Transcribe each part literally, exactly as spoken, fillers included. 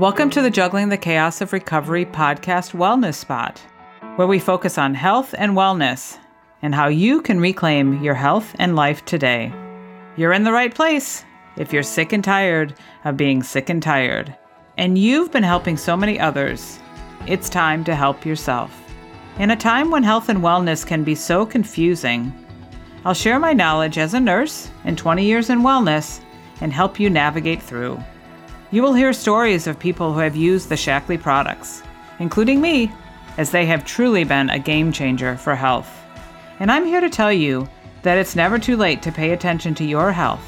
Welcome to the Juggling the Chaos of Recovery podcast Wellness Spot, where we focus on health and wellness and how you can reclaim your health and life today. You're in the right place if you're sick and tired of being sick and tired, and you've been helping so many others. It's time to help yourself. In a time when health and wellness can be so confusing, I'll share my knowledge as a nurse and twenty years in wellness and help you navigate through. You will hear stories of people who have used the Shaklee products, including me, as they have truly been a game changer for health. And I'm here to tell you that it's never too late to pay attention to your health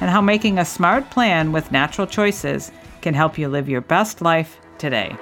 and how making a smart plan with natural choices can help you live your best life today.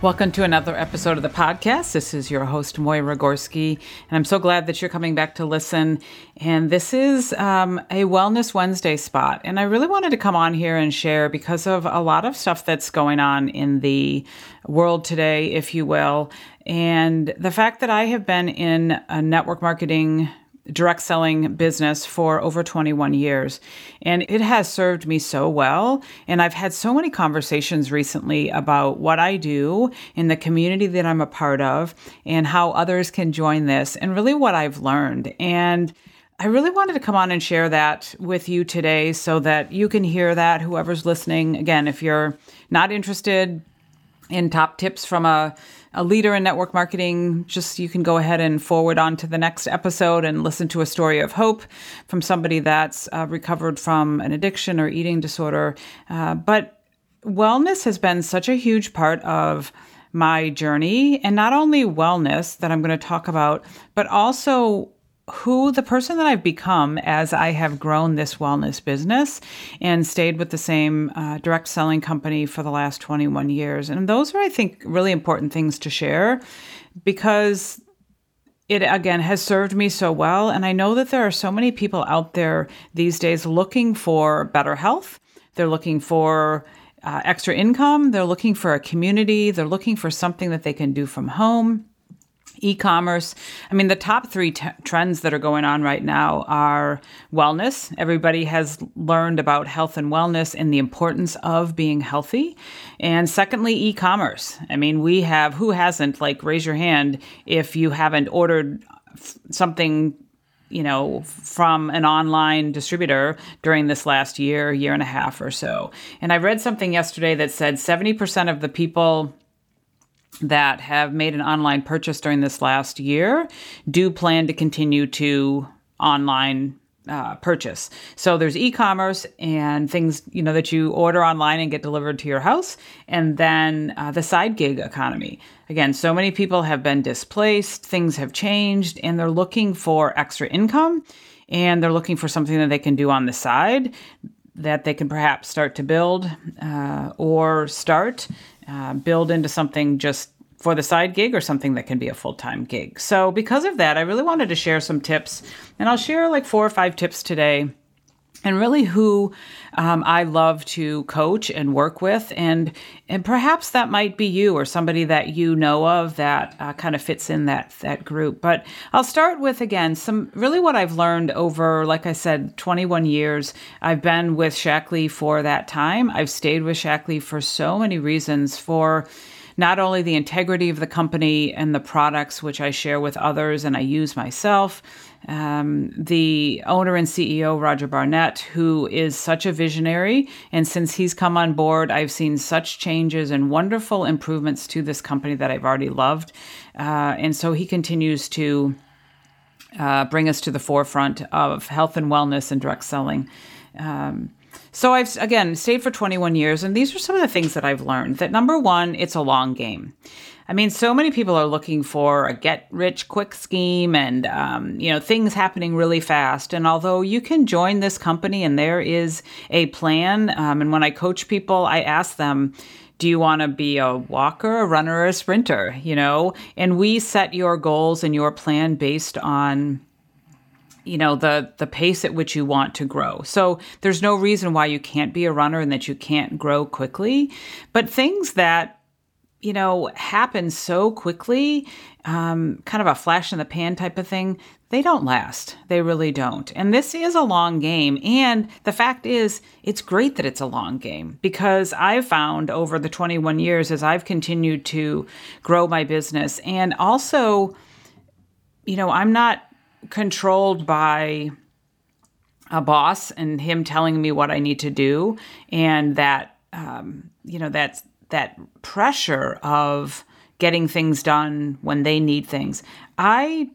Welcome to another episode of the podcast. This is your host, Moira Gorski, and I'm so glad that you're coming back to listen. And this is um, a Wellness Wednesday spot. And I really wanted to come on here and share because of a lot of stuff that's going on in the world today, if you will. And the fact that I have been in a network marketing direct selling business for over twenty-one years. And it has served me so well. And I've had so many conversations recently about what I do in the community that I'm a part of and how others can join this and really what I've learned. And I really wanted to come on and share that with you today so that you can hear that, whoever's listening. Again, if you're not interested in top tips from a a leader in network marketing, just you can go ahead and forward on to the next episode and listen to a story of hope from somebody that's uh, recovered from an addiction or eating disorder. Uh, but wellness has been such a huge part of my journey, and not only wellness that I'm going to talk about, but also who the person that I've become as I have grown this wellness business and stayed with the same uh, direct selling company for the last twenty-one years. And those are, I think, really important things to share because it, again, has served me so well. And I know that there are so many people out there these days looking for better health. They're looking for uh, extra income. They're looking for a community. They're looking for something that they can do from home. E-commerce. I mean, the top three t- trends that are going on right now are wellness. Everybody has learned about health and wellness and the importance of being healthy. And secondly, e-commerce. I mean, we have, who hasn't, like, raise your hand if you haven't ordered f- something, you know, from an online distributor during this last year, year and a half or so. And I read something yesterday that said seventy percent of the people that have made an online purchase during this last year do plan to continue to online uh, purchase. So there's e-commerce and things, you know, that you order online and get delivered to your house. And then uh, the side gig economy. Again, so many people have been displaced, things have changed, and they're looking for extra income, and they're looking for something that they can do on the side that they can perhaps start to build uh, or start Uh, build into something just for the side gig or something that can be a full-time gig. So because of that, I really wanted to share some tips, and I'll share like four or five tips today, and really who um, I love to coach and work with. And, and perhaps that might be you or somebody that you know of that uh, kind of fits in that, that group. But I'll start with, again, some really what I've learned over, like I said, twenty-one years. I've been with Shaklee for that time. I've stayed with Shaklee for so many reasons, for not only the integrity of the company and the products, which I share with others and I use myself. Um, the owner and C E O, Roger Barnett, who is such a visionary. And since he's come on board, I've seen such changes and wonderful improvements to this company that I've already loved. Uh, and so he continues to uh, bring us to the forefront of health and wellness and direct selling. Um So I've, again, stayed for twenty-one years, and these are some of the things that I've learned. That number one, it's a long game. I mean, so many people are looking for a get-rich-quick scheme and, um, you know, things happening really fast. And although you can join this company and there is a plan, um, and when I coach people, I ask them, do you want to be a walker, a runner, or a sprinter, you know? And we set your goals and your plan based on, you know, the the pace at which you want to grow. So there's no reason why you can't be a runner and that you can't grow quickly. But things that you know, happen so quickly, um, kind of a flash in the pan type of thing, they don't last. They really don't. And this is a long game. And the fact is, it's great that it's a long game, because I've found over the twenty-one years as I've continued to grow my business, and also, you know, I'm not controlled by a boss and him telling me what I need to do. And that, um, you know, that's, that pressure of getting things done when they need things. I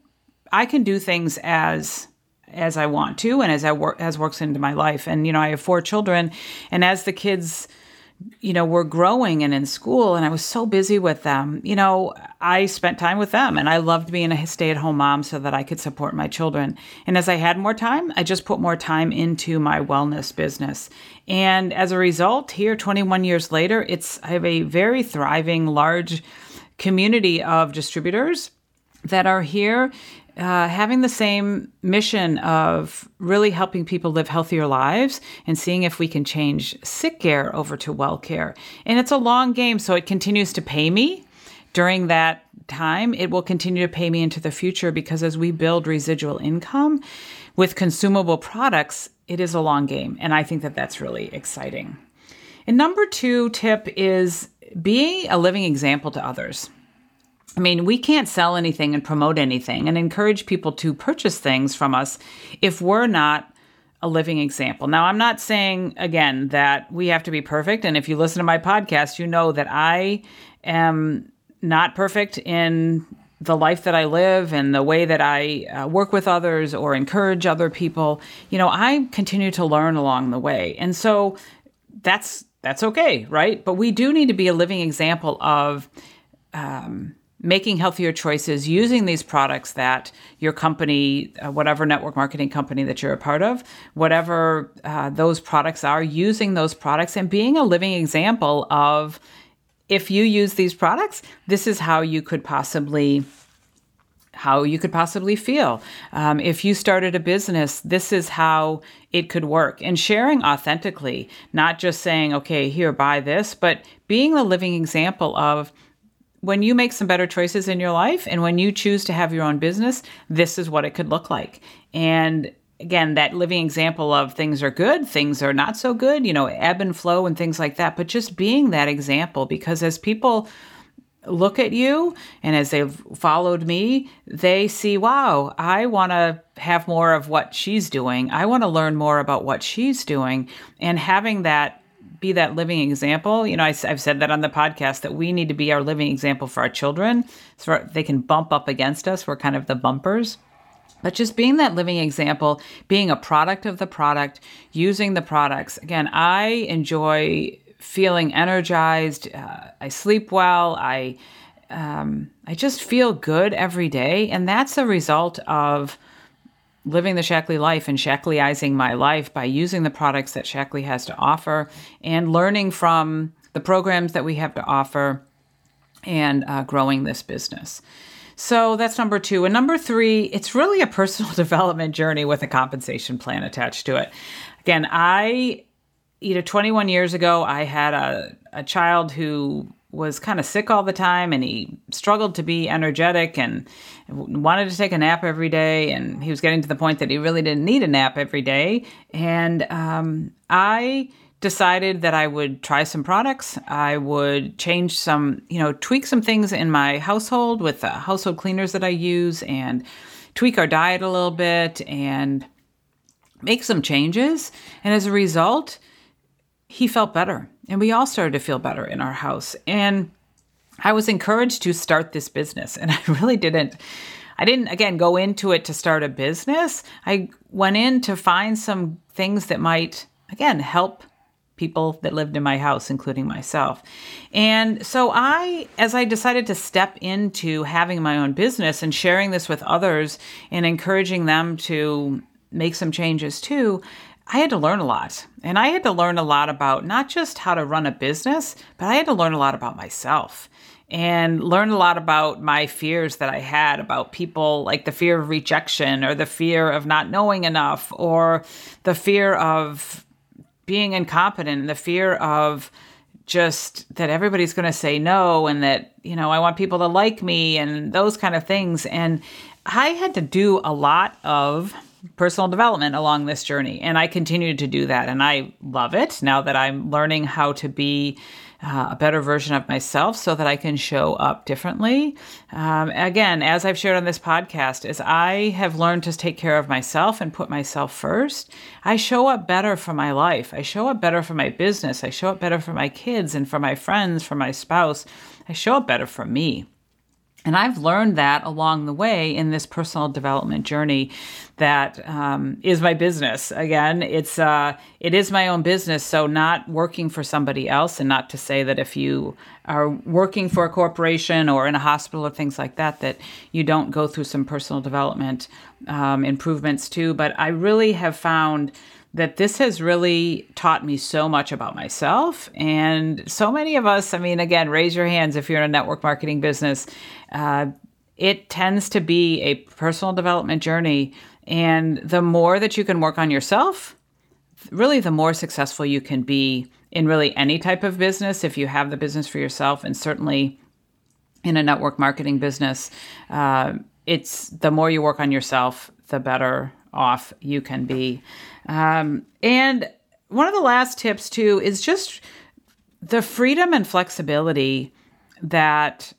I can do things as as I want to, and as I work as works into my life. And you know, I have four children, and as the kids, you know, were growing and in school, and I was so busy with them, you know, I spent time with them, and I loved being a stay-at-home mom so that I could support my children. And as I had more time, I just put more time into my wellness business. And as a result, here, twenty-one years later, it's, I have a very thriving, large community of distributors that are here Uh, having the same mission of really helping people live healthier lives and seeing if we can change sick care over to well care. And it's a long game, so it continues to pay me during that time. It will continue to pay me into the future, because as we build residual income with consumable products, it is a long game. And I think that that's really exciting. And number two tip is being a living example to others. I mean, we can't sell anything and promote anything and encourage people to purchase things from us if we're not a living example. Now, I'm not saying, again, that we have to be perfect. And if you listen to my podcast, you know that I am not perfect in the life that I live and the way that I uh, work with others or encourage other people. You know, I continue to learn along the way. And so that's that's okay, right? But we do need to be a living example of um making healthier choices using these products that your company, uh, whatever network marketing company that you're a part of, whatever uh, those products are, using those products and being a living example of, if you use these products, this is how you could possibly how you could possibly feel. Um, if you started a business, this is how it could work. And sharing authentically, not just saying, okay, here, buy this, but being a living example of, when you make some better choices in your life and when you choose to have your own business, this is what it could look like. And again, that living example of things are good, things are not so good, you know, ebb and flow and things like that. But just being that example, because as people look at you and as they've followed me, they see, wow, I want to have more of what she's doing. I want to learn more about what she's doing. And having that be that living example. You know, I, I've said that on the podcast that we need to be our living example for our children so they can bump up against us. We're kind of the bumpers. But just being that living example, being a product of the product, using the products. Again, I enjoy feeling energized. Uh, I sleep well. I, um, I just feel good every day. And that's a result of living the Shaklee life and Shaklee-izing my life by using the products that Shaklee has to offer and learning from the programs that we have to offer and uh, growing this business. So that's number two. And number three, it's really a personal development journey with a compensation plan attached to it. Again, I, you know, twenty-one years ago, I had a, a child who was kind of sick all the time, and he struggled to be energetic and wanted to take a nap every day. And he was getting to the point that he really didn't need a nap every day. And um, I decided that I would try some products. I would change some, you know, tweak some things in my household with the household cleaners that I use and tweak our diet a little bit and make some changes. And as a result, he felt better. And we all started to feel better in our house. And I was encouraged to start this business. And I really didn't, I didn't, again, go into it to start a business. I went in to find some things that might, again, help people that lived in my house, including myself. And so I, as I decided to step into having my own business and sharing this with others and encouraging them to make some changes too, I had to learn a lot. And I had to learn a lot about not just how to run a business, but I had to learn a lot about myself and learn a lot about my fears that I had about people, like the fear of rejection or the fear of not knowing enough or the fear of being incompetent and the fear of just that everybody's going to say no, and that, you know, I want people to like me and those kind of things. And I had to do a lot of personal development along this journey, and I continue to do that. And I love it now that I'm learning how to be uh, a better version of myself so that I can show up differently. Um, again, as I've shared on this podcast, as I have learned to take care of myself and put myself first, I show up better for my life. I show up better for my business. I show up better for my kids and for my friends, for my spouse. I show up better for me. And I've learned that along the way in this personal development journey that um, is my business. Again, it's uh, it is my own business, so not working for somebody else, and not to say that if you are working for a corporation or in a hospital or things like that, that you don't go through some personal development um, improvements too. But I really have found that this has really taught me so much about myself. And so many of us, I mean, again, raise your hands if you're in a network marketing business. Uh, it tends to be a personal development journey. And the more that you can work on yourself, really the more successful you can be in really any type of business, if you have the business for yourself, and certainly in a network marketing business. Uh, it's the more you work on yourself, the better off you can be. Um, and one of the last tips too is just the freedom and flexibility that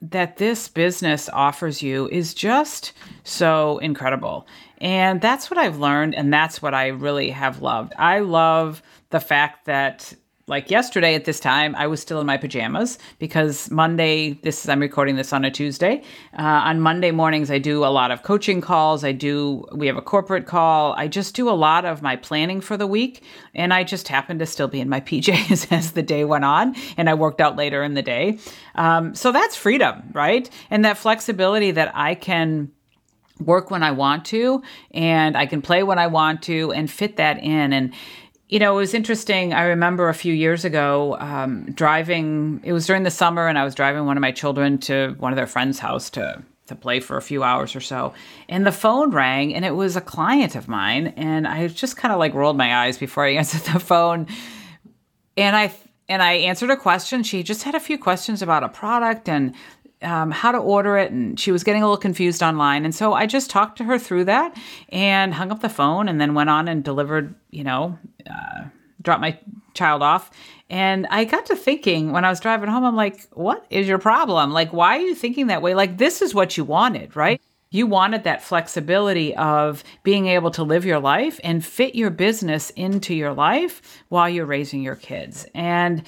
that this business offers you is just so incredible. And that's what I've learned, and that's what I really have loved. I love the fact that, like yesterday at this time, I was still in my pajamas, because Monday, this is, I'm recording this on a Tuesday. Uh, on Monday mornings, I do a lot of coaching calls. I do, we have a corporate call. I just do a lot of my planning for the week. And I just happened to still be in my P Js as the day went on, and I worked out later in the day. Um, so that's freedom, right? And that flexibility that I can work when I want to, and I can play when I want to, and fit that in. And you know, it was interesting. I remember a few years ago um, driving, it was during the summer, and I was driving one of my children to one of their friends' house to, to play for a few hours or so. And the phone rang, and it was a client of mine. And I just kind of like rolled my eyes before I answered the phone. And I, and I answered a question. She just had a few questions about a product and Um, how to order it. And she was getting a little confused online. And so I just talked to her through that and hung up the phone, and then went on and delivered, you know, uh, dropped my child off. And I got to thinking when I was driving home, I'm like, what is your problem? Like, why are you thinking that way? Like, this is what you wanted, right? You wanted that flexibility of being able to live your life and fit your business into your life while you're raising your kids. And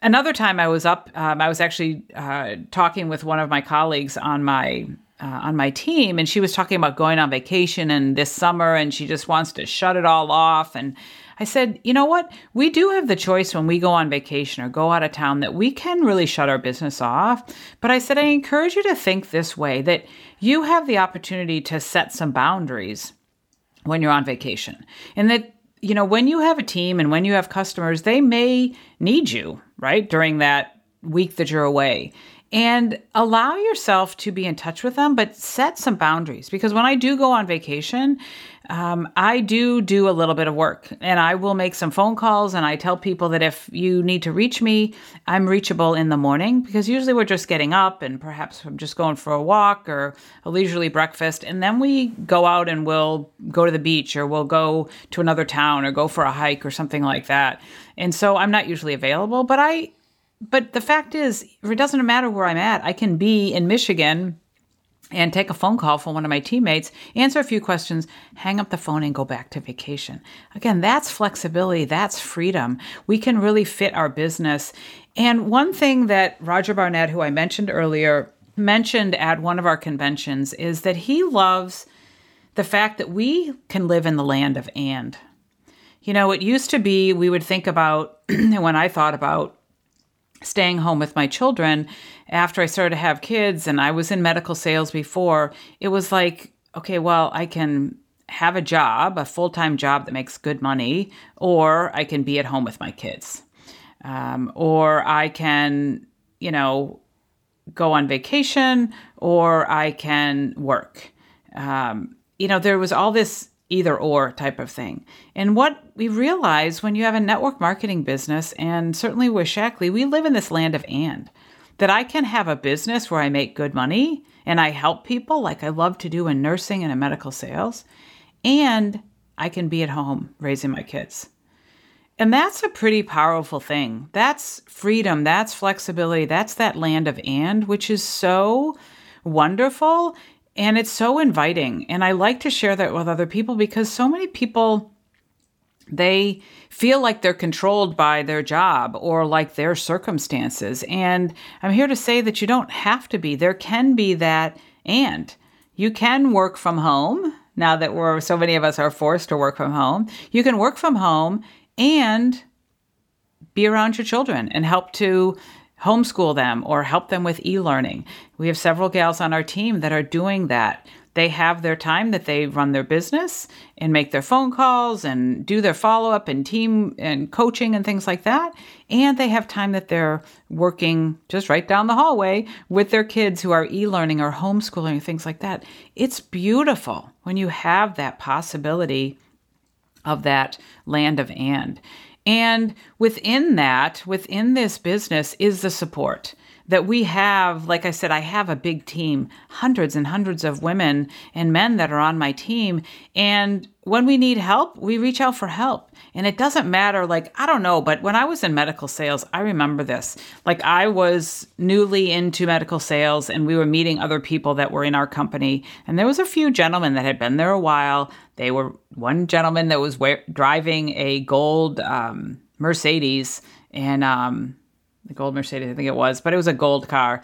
another time I was up, um, I was actually uh, talking with one of my colleagues on my uh, on my team, and she was talking about going on vacation and this summer, and she just wants to shut it all off. And I said, you know what? We do have the choice when we go on vacation or go out of town that we can really shut our business off. But I said, I encourage you to think this way, that you have the opportunity to set some boundaries when you're on vacation. And that, you know, when you have a team and when you have customers, they may need you, right, during that week that you're away. And allow yourself to be in touch with them, but set some boundaries. Because when I do go on vacation, um, I do do a little bit of work, and I will make some phone calls. And I tell people that if you need to reach me, I'm reachable in the morning, because usually we're just getting up, and perhaps I'm just going for a walk or a leisurely breakfast. And then we go out and we'll go to the beach, or we'll go to another town, or go for a hike or something like that. And so I'm not usually available, but I But the fact is, it doesn't matter where I'm at. I can be in Michigan and take a phone call from one of my teammates, answer a few questions, hang up the phone, and go back to vacation. Again, that's flexibility. That's freedom. We can really fit our business. And one thing that Roger Barnett, who I mentioned earlier, mentioned at one of our conventions is that he loves the fact that we can live in the land of and. You know, it used to be we would think about, when I thought about staying home with my children after I started to have kids, and I was in medical sales before, it was like, okay, well, I can have a job, a full-time job that makes good money, or I can be at home with my kids. Um, or I can, you know, go on vacation, or I can work. Um, you know, there was all this either or type of thing. And what we realize when you have a network marketing business, and certainly with Shaklee, we live in this land of and, that I can have a business where I make good money and I help people like I love to do in nursing and in medical sales, and I can be at home raising my kids. And that's a pretty powerful thing. That's freedom. That's flexibility. That's that land of and, which is so wonderful. And it's so inviting. And I like to share that with other people because so many people, they feel like they're controlled by their job or like their circumstances. And I'm here to say that you don't have to be. There can be that and. You can work from home now that we're so many of us are forced to work from home. You can work from home and be around your children and help to homeschool them or help them with e-learning. We have several gals on our team that are doing that. They have their time that they run their business and make their phone calls and do their follow-up and team and coaching and things like that. And they have time that they're working just right down the hallway with their kids who are e-learning or homeschooling, things like that. It's beautiful when you have that possibility of that land of and. And within that, within this business is the support that we have. Like I said, I have a big team, hundreds and hundreds of women and men that are on my team. And when we need help, we reach out for help. And it doesn't matter, like, I don't know, but when I was in medical sales, I remember this. Like I was newly into medical sales and we were meeting other people that were in our company. And there was a few gentlemen that had been there a while. They were one gentleman that was wear, driving a gold um, Mercedes and um, the gold Mercedes, I think it was, but it was a gold car.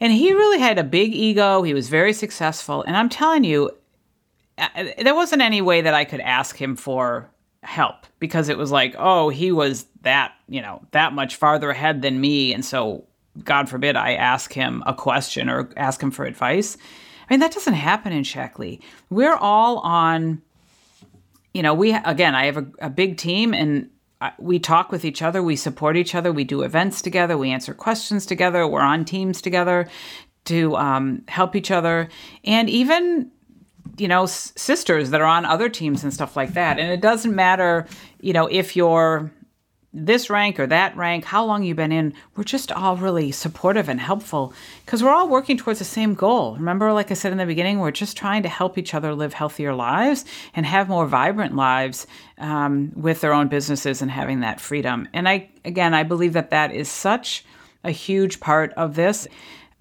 And he really had a big ego. He was very successful. And I'm telling you, there wasn't any way that I could ask him for help because it was like, oh, he was that, you know, that much farther ahead than me. And so God forbid I ask him a question or ask him for advice. I mean, that doesn't happen in Shaklee. We're all on, you know, we, again, I have a, a big team and we talk with each other. We support each other. We do events together. We answer questions together. We're on teams together to um, help each other. And even, you know, s- sisters that are on other teams and stuff like that. And it doesn't matter, you know, if you're this rank or that rank, how long you've been in, we're just all really supportive and helpful because we're all working towards the same goal. Remember, like I said in the beginning, we're just trying to help each other live healthier lives and have more vibrant lives um, with their own businesses and having that freedom. And I, again, I believe that that is such a huge part of this.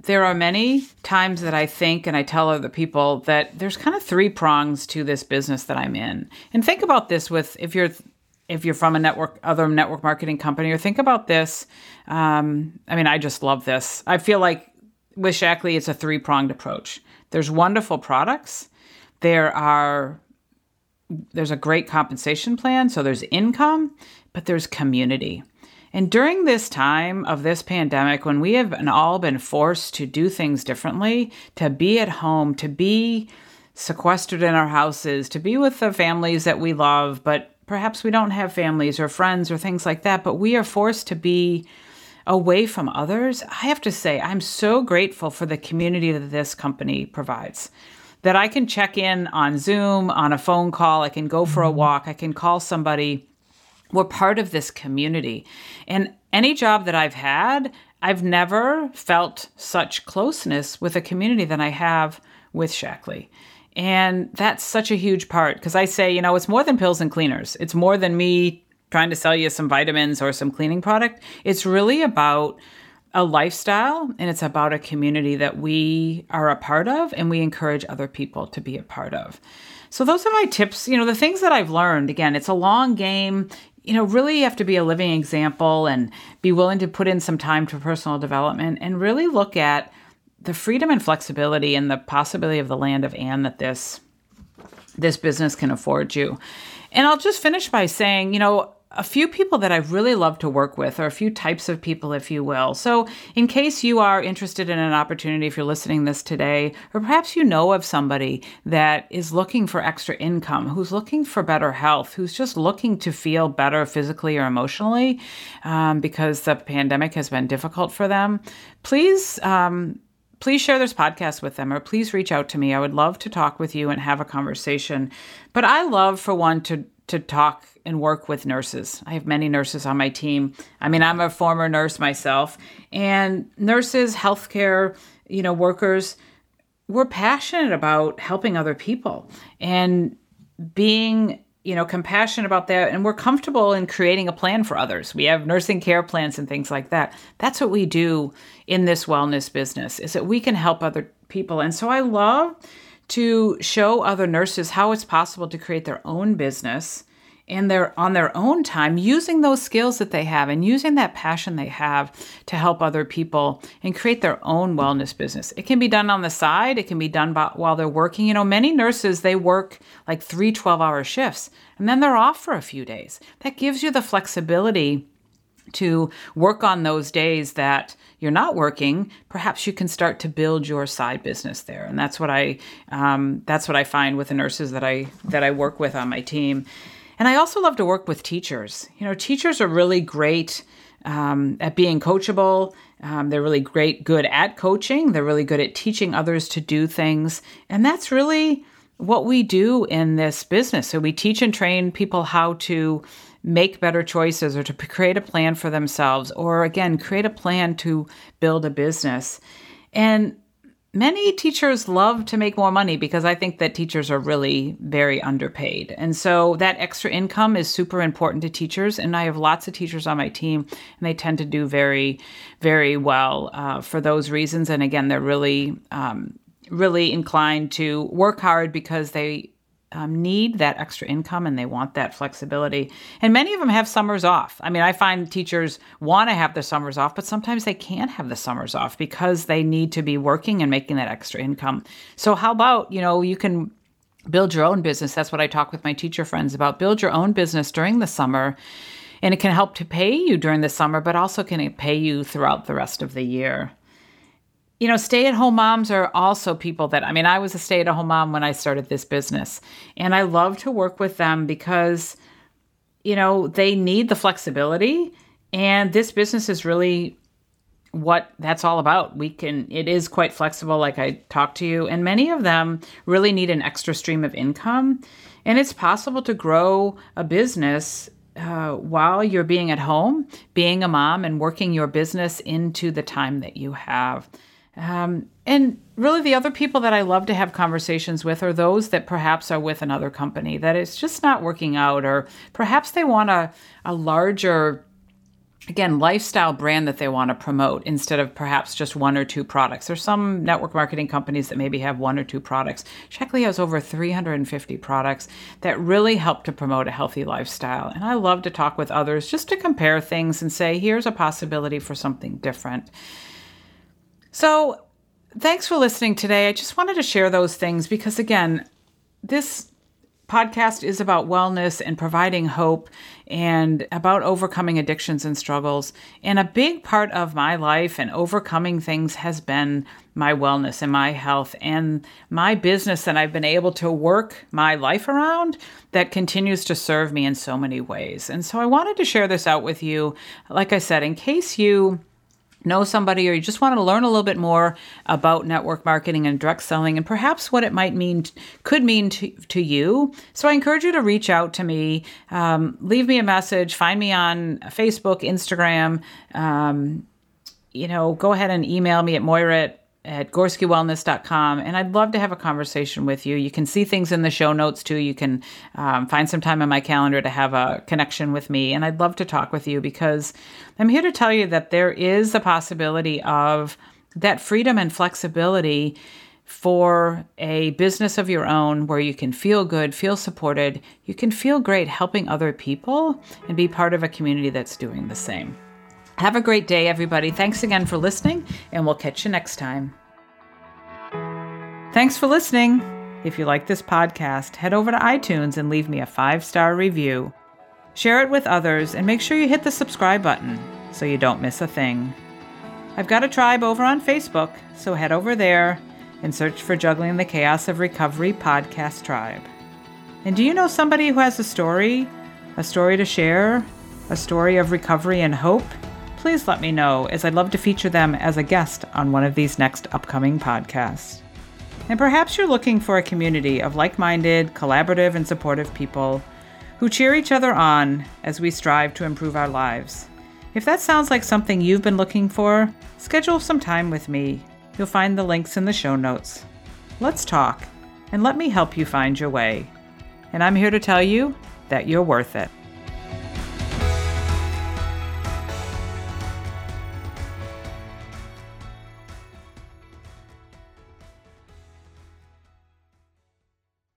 There are many times that I think, and I tell other people that there's kind of three prongs to this business that I'm in. And think about this with, if you're, If you're from a network, other network marketing company, or think about this. Um, I mean, I just love this. I feel like with Shaklee, it's a three-pronged approach. There's wonderful products. There are, there's a great compensation plan. So there's income, but there's community. And during this time of this pandemic, when we have all been forced to do things differently, to be at home, to be sequestered in our houses, to be with the families that we love, but perhaps we don't have families or friends or things like that, but we are forced to be away from others. I have to say, I'm so grateful for the community that this company provides, that I can check in on Zoom, on a phone call, I can go for a walk, I can call somebody. We're part of this community. And any job that I've had, I've never felt such closeness with a community than I have with Shaklee. And that's such a huge part because I say, you know, it's more than pills and cleaners. It's more than me trying to sell you some vitamins or some cleaning product. It's really about a lifestyle and it's about a community that we are a part of and we encourage other people to be a part of. So those are my tips. You know, the things that I've learned, again, it's a long game. You know, really you have to be a living example and be willing to put in some time to personal development and really look at the freedom and flexibility and the possibility of the land of and that this, this business can afford you. And I'll just finish by saying, you know, a few people that I really love to work with or a few types of people, if you will. So in case you are interested in an opportunity, if you're listening this today, or perhaps you know of somebody that is looking for extra income, who's looking for better health, who's just looking to feel better physically or emotionally um, because the pandemic has been difficult for them, please, um, please share this podcast with them, or please reach out to me. I would love to talk with you and have a conversation. But I love, for one, to to talk and work with nurses. I have many nurses on my team. I mean, I'm a former nurse myself. And nurses, healthcare, you know, workers, we're passionate about helping other people and being, you know, compassionate about that. And we're comfortable in creating a plan for others. We have nursing care plans and things like that. That's what we do in this wellness business, is that we can help other people. And so I love to show other nurses how it's possible to create their own business and they're on their own time, using those skills that they have and using that passion they have to help other people and create their own wellness business. It can be done on the side. It can be done by, while they're working. You know, many nurses, they work like three twelve-hour shifts, and then they're off for a few days. That gives you the flexibility to work on those days that you're not working. Perhaps you can start to build your side business there. And that's what I um, that's what I find with the nurses that I that I work with on my team. And I also love to work with teachers. You know, teachers are really great um, at being coachable. Um, they're really great, good at coaching. They're really good at teaching others to do things. And that's really what we do in this business. So we teach and train people how to make better choices, or to create a plan for themselves, or again, create a plan to build a business. And many teachers love to make more money, because I think that teachers are really very underpaid. And so that extra income is super important to teachers. And I have lots of teachers on my team, and they tend to do very, very well uh, for those reasons. And again, they're really, um, really inclined to work hard because they Um, need that extra income and they want that flexibility. And many of them have summers off. I mean, I find teachers want to have their summers off, but sometimes they can't have the summers off because they need to be working and making that extra income. So how about, you know, you can build your own business. That's what I talk with my teacher friends about. Build your own business during the summer, and it can help to pay you during the summer, but also can pay you throughout the rest of the year. You know, stay-at-home moms are also people that, I mean, I was a stay-at-home mom when I started this business, and I love to work with them because, you know, they need the flexibility, and this business is really what that's all about. We can, it is quite flexible, like I talked to you, and many of them really need an extra stream of income, and it's possible to grow a business Uh, while you're being at home, being a mom, and working your business into the time that you have. Um, and really the other people that I love to have conversations with are those that perhaps are with another company, that it's just not working out, or perhaps they want a, a larger, again, lifestyle brand that they want to promote instead of perhaps just one or two products. There's some network marketing companies that maybe have one or two products. Shaklee has over three hundred fifty products that really help to promote a healthy lifestyle. And I love to talk with others just to compare things and say, here's a possibility for something different. So thanks for listening today. I just wanted to share those things because, again, this podcast is about wellness and providing hope and about overcoming addictions and struggles. And a big part of my life and overcoming things has been my wellness and my health and my business that I've been able to work my life around that continues to serve me in so many ways. And so I wanted to share this out with you, like I said, in case you know somebody, or you just want to learn a little bit more about network marketing and direct selling, and perhaps what it might mean, could mean to, to you. So I encourage you to reach out to me, um, leave me a message, find me on Facebook, Instagram, um, you know, go ahead and email me at Moira at Gorski Wellness dot com. And I'd love to have a conversation with you. You can see things in the show notes too. You can um, find some time on my calendar to have a connection with me. And I'd love to talk with you because I'm here to tell you that there is the possibility of that freedom and flexibility for a business of your own where you can feel good, feel supported. You can feel great helping other people and be part of a community that's doing the same. Have a great day, everybody. Thanks again for listening, and we'll catch you next time. Thanks for listening. If you like this podcast, head over to iTunes and leave me a five-star review. Share it with others, and make sure you hit the subscribe button so you don't miss a thing. I've got a tribe over on Facebook, so head over there and search for Juggling the Chaos of Recovery Podcast Tribe. And do you know somebody who has a story, a story to share, a story of recovery and hope? please let me know, as I'd love to feature them as a guest on one of these next upcoming podcasts. And perhaps you're looking for a community of like-minded, collaborative, and supportive people who cheer each other on as we strive to improve our lives. If that sounds like something you've been looking for, schedule some time with me. You'll find the links in the show notes. Let's talk, and let me help you find your way. And I'm here to tell you that you're worth it.